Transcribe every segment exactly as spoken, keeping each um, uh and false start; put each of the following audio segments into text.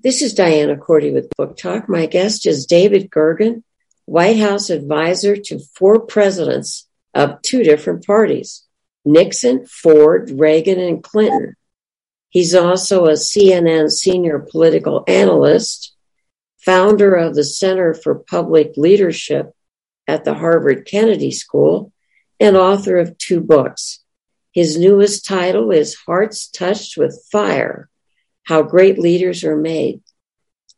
This is Diana Cordy with Book Talk. My guest is David Gergen, White House advisor to four presidents of two different parties, Nixon, Ford, Reagan, and Clinton. He's also a C N N senior political analyst, founder of the Center for Public Leadership at the Harvard Kennedy School, and author of two books. His newest title is Hearts Touched with Fire, How Great Leaders Are Made.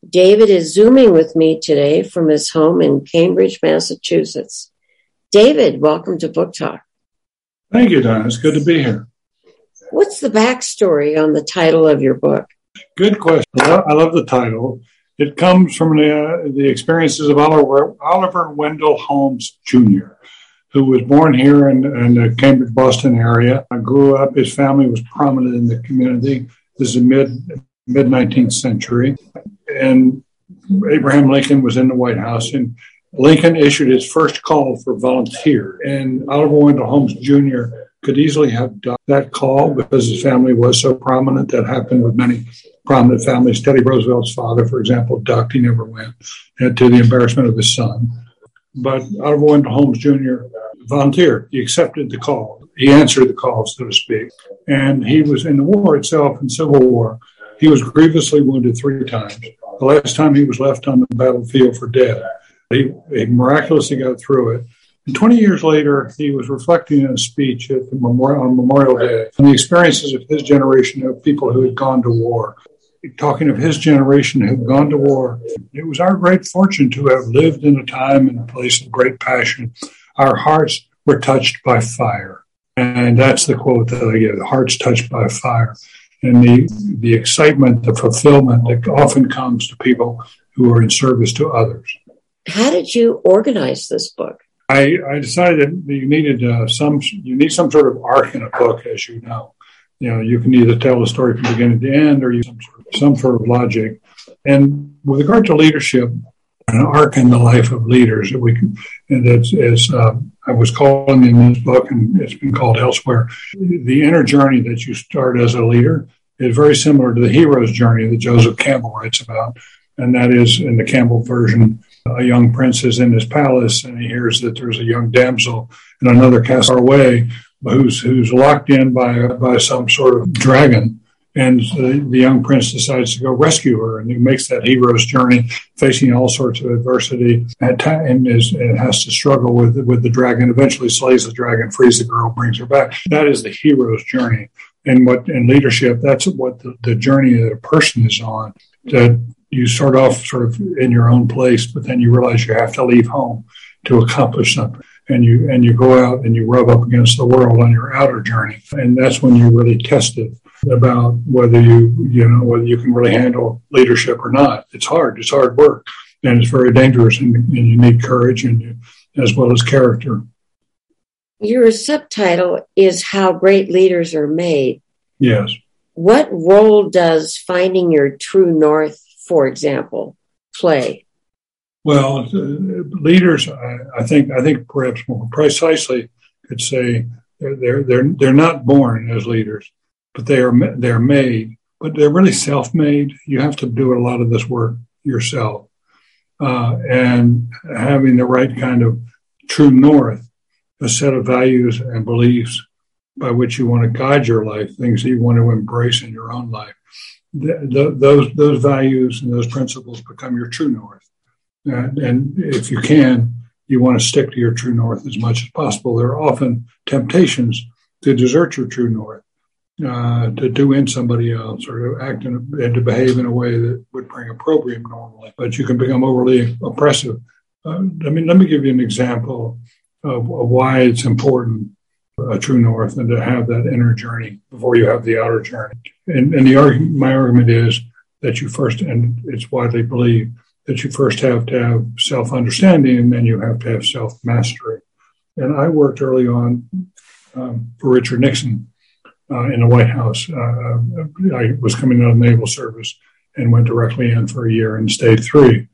David is Zooming with me today from his home in Cambridge, Massachusetts. David, welcome to Book Talk. Thank you, Donna. It's good to be here. What's the backstory on the title of your book? Good question. I love the title. It comes from the, uh, the experiences of Oliver, Oliver Wendell Holmes, Junior, who was born here in, in the Cambridge, Boston area. I grew up. His family was prominent in the community. This is the mid, mid-nineteenth century. And Abraham Lincoln was in the White House. And Lincoln issued his first call for volunteers. And Oliver Wendell Holmes, Junior could easily have done that call because his family was so prominent. That happened with many prominent families. Teddy Roosevelt's father, for example, ducked. He never went, and to the embarrassment of his son. But Oliver Wendell Holmes, Junior volunteered. He accepted the call. He answered the call, so to speak. And he was in the war itself, in Civil War. He was grievously wounded three times. The last time he was left on the battlefield for dead. He, he miraculously got through it. And twenty years later, he was reflecting in a speech at the Memorial, on Memorial Day on the experiences of his generation of people who had gone to war. Talking of his generation who had gone to war, it was our great fortune to have lived in a time and a place of great passion. Our hearts were touched by fire. And that's the quote that I give, the hearts touched by fire. And the, the excitement, the fulfillment that often comes to people who are in service to others. How did you organize this book? I, I decided that you needed uh, some you need some sort of arc in a book, as you know. You know, you can either tell the story from beginning to end or use some sort of, some sort of logic. And with regard to leadership, an arc in the life of leaders that we can, and that's as uh, I was calling in this book, and it's been called elsewhere. The inner journey that you start as a leader is very similar to the hero's journey that Joseph Campbell writes about, and that is in the Campbell version. A young prince is in his palace, and he hears that there's a young damsel in another castle away who's who's locked in by by some sort of dragon. And the, the young prince decides to go rescue her, and he makes that hero's journey, facing all sorts of adversity, and, t- and, is, and has to struggle with with the dragon. Eventually, slays the dragon, frees the girl, brings her back. That is the hero's journey, and what in leadership, that's what the, the journey that a person is on. That you start off sort of in your own place, but then you realize you have to leave home to accomplish something. And you and you go out and you rub up against the world on your outer journey. And that's when you're really tested about whether you, you know, whether you can really handle leadership or not. It's hard. It's hard work. And it's very dangerous. And, and you need courage and you, as well as character. Your subtitle is How Great Leaders Are Made. Yes. What role does finding your true north, for example, play? Well, uh, leaders, I, I think, I think perhaps more precisely could say they're, they're they're they're not born as leaders, but they are they're made. But they're really self-made. You have to do a lot of this work yourself, uh, and having the right kind of true north, a set of values and beliefs by which you want to guide your life, things that you want to embrace in your own life. The, the, those those values and those principles become your true north. And, and if you can, you want to stick to your true north as much as possible. There are often temptations to desert your true north, uh, to do in somebody else or to act in a, and to behave in a way that would bring opprobrium normally. But you can become overly oppressive. Uh, I mean, let me give you an example of, of why it's important, a true north, and to have that inner journey before you have the outer journey. And, and the argument, my argument is that you first, and it's widely believed, that you first have to have self-understanding and then you have to have self-mastery. And I worked early on um, for Richard Nixon uh, in the White House. Uh, I was coming out of naval service and went directly in for a year and stayed three.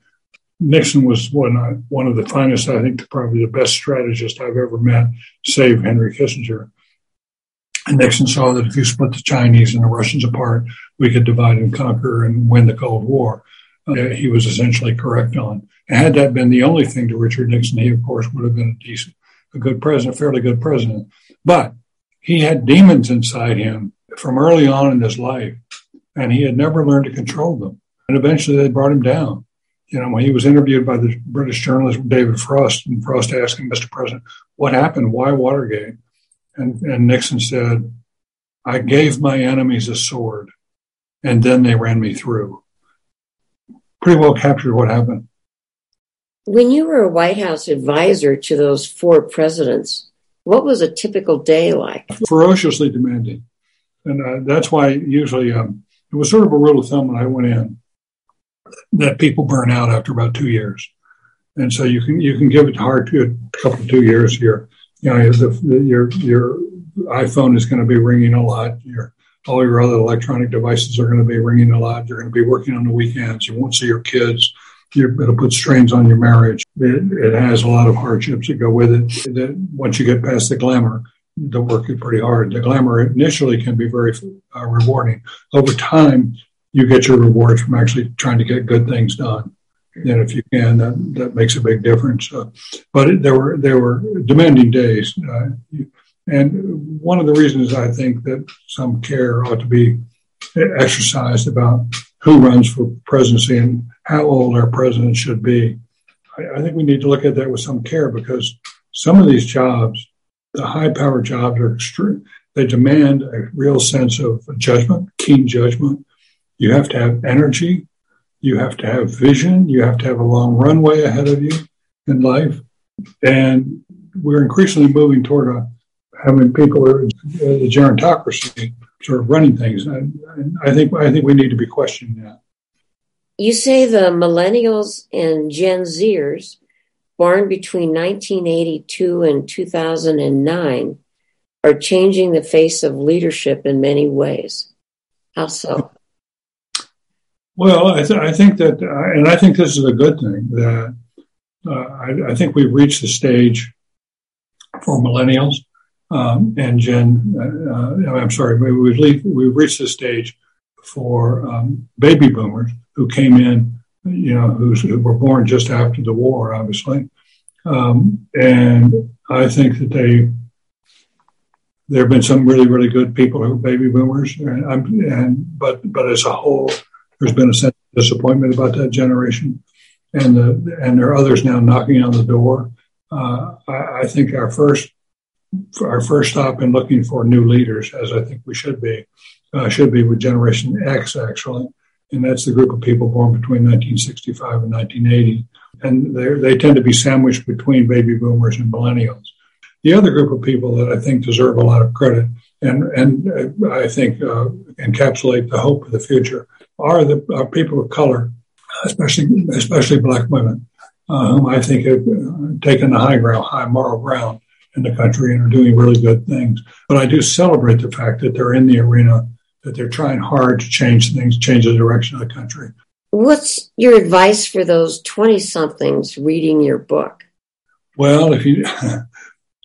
Nixon was one, one of the finest, I think, probably the best strategist I've ever met, save Henry Kissinger. And Nixon saw that if you split the Chinese and the Russians apart, we could divide and conquer and win the Cold War. Uh, he was essentially correct on. And had that been the only thing to Richard Nixon, he, of course, would have been a decent, a good president, a fairly good president. But he had demons inside him from early on in his life, and he had never learned to control them. And eventually they brought him down. You know, when he was interviewed by the British journalist David Frost, and Frost asked him, Mister President, what happened? Why Watergate? And, and Nixon said, I gave my enemies a sword, and then they ran me through. Pretty well captured what happened. When you were a White House advisor to those four presidents, what was a typical day like? Ferociously demanding. And uh, that's why usually um, it was sort of a rule of thumb when I went in that people burn out after about two years. And so you can you can give it hard to a couple of two years here. You know, the, your your iPhone is going to be ringing a lot. Your all your other electronic devices are going to be ringing a lot. You're going to be working on the weekends. You won't see your kids. You're, it'll put strains on your marriage. It, it has a lot of hardships that go with it. That once you get past the glamour, the work is pretty hard. The glamour initially can be very uh, rewarding. Over time, you get your rewards from actually trying to get good things done. And if you can, that, that makes a big difference. Uh, but it, there were there were demanding days. Uh, and one of the reasons I think that some care ought to be exercised about who runs for presidency and how old our president should be. I, I think we need to look at that with some care, because some of these jobs, the high-power jobs, are extreme. They demand a real sense of judgment, keen judgment. You have to have energy. You have to have vision. You have to have a long runway ahead of you in life. And we're increasingly moving toward a, having people, a gerontocracy, sort of running things. And I think I think we need to be questioning that. You say the millennials and Gen Zers, born between nineteen eighty-two and two thousand nine, are changing the face of leadership in many ways. How so? Well, I, th- I think that, uh, and I think this is a good thing, that uh, I, I think we've reached the stage for millennials um, and Gen, uh, uh, I'm sorry, we've, le- we've reached the stage for um, baby boomers who came in, you know, who's, who were born just after the war, obviously. Um, and I think that they, there have been some really, really good people who are baby boomers, and, I'm, and but but as a whole, there's been a sense of disappointment about that generation, and the, and there are others now knocking on the door. Uh, I, I think our first our first stop in looking for new leaders, as I think we should be, uh, should be with Generation X, actually, and that's the group of people born between nineteen sixty-five and nineteen eighty, and they they tend to be sandwiched between baby boomers and millennials. The other group of people that I think deserve a lot of credit and and I think uh, encapsulate the hope of the future are the are people of color, especially especially Black women, uh, whom I think have uh, taken the high ground, high moral ground in the country, and are doing really good things. But I do celebrate the fact that they're in the arena, that they're trying hard to change things, change the direction of the country. What's your advice for those twenty-somethings reading your book? Well, if you,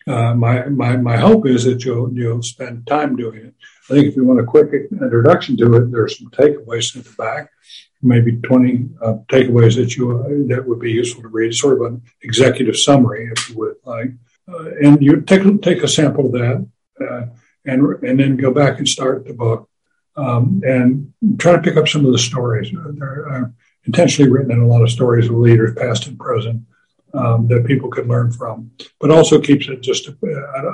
uh, my my my hope is that you'll you'll spend time doing it. I think if you want a quick introduction to it, there's some takeaways at the back, maybe twenty uh, takeaways that you uh, that would be useful to read, sort of an executive summary, if you would like. Uh, and you take take a sample of that, uh, and and then go back and start the book, um, and try to pick up some of the stories. There are intentionally written in a lot of stories of leaders, past and present, um, that people could learn from. But also keeps it just. Uh,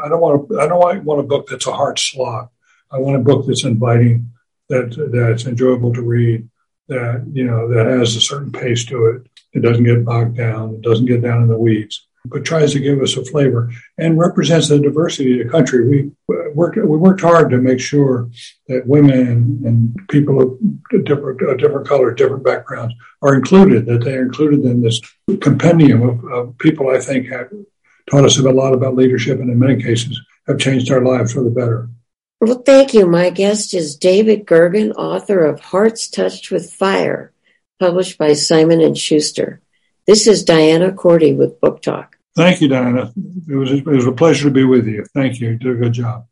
I don't want I don't want a book that's a hard slog. I want a book that's inviting, that that's enjoyable to read, that, you know, that has a certain pace to it. It doesn't get bogged down. It doesn't get down in the weeds, but tries to give us a flavor and represents the diversity of the country. We worked, we worked hard to make sure that women and people of different, of different colors, different backgrounds are included, that they are included in this compendium of, of people I think have taught us a lot about leadership and in many cases have changed our lives for the better. Well, thank you. My guest is David Gergen, author of Hearts Touched with Fire, published by Simon and Schuster. This is Diana Cordy with Book Talk. Thank you, Diana. It was, it was a pleasure to be with you. Thank you. You did a good job.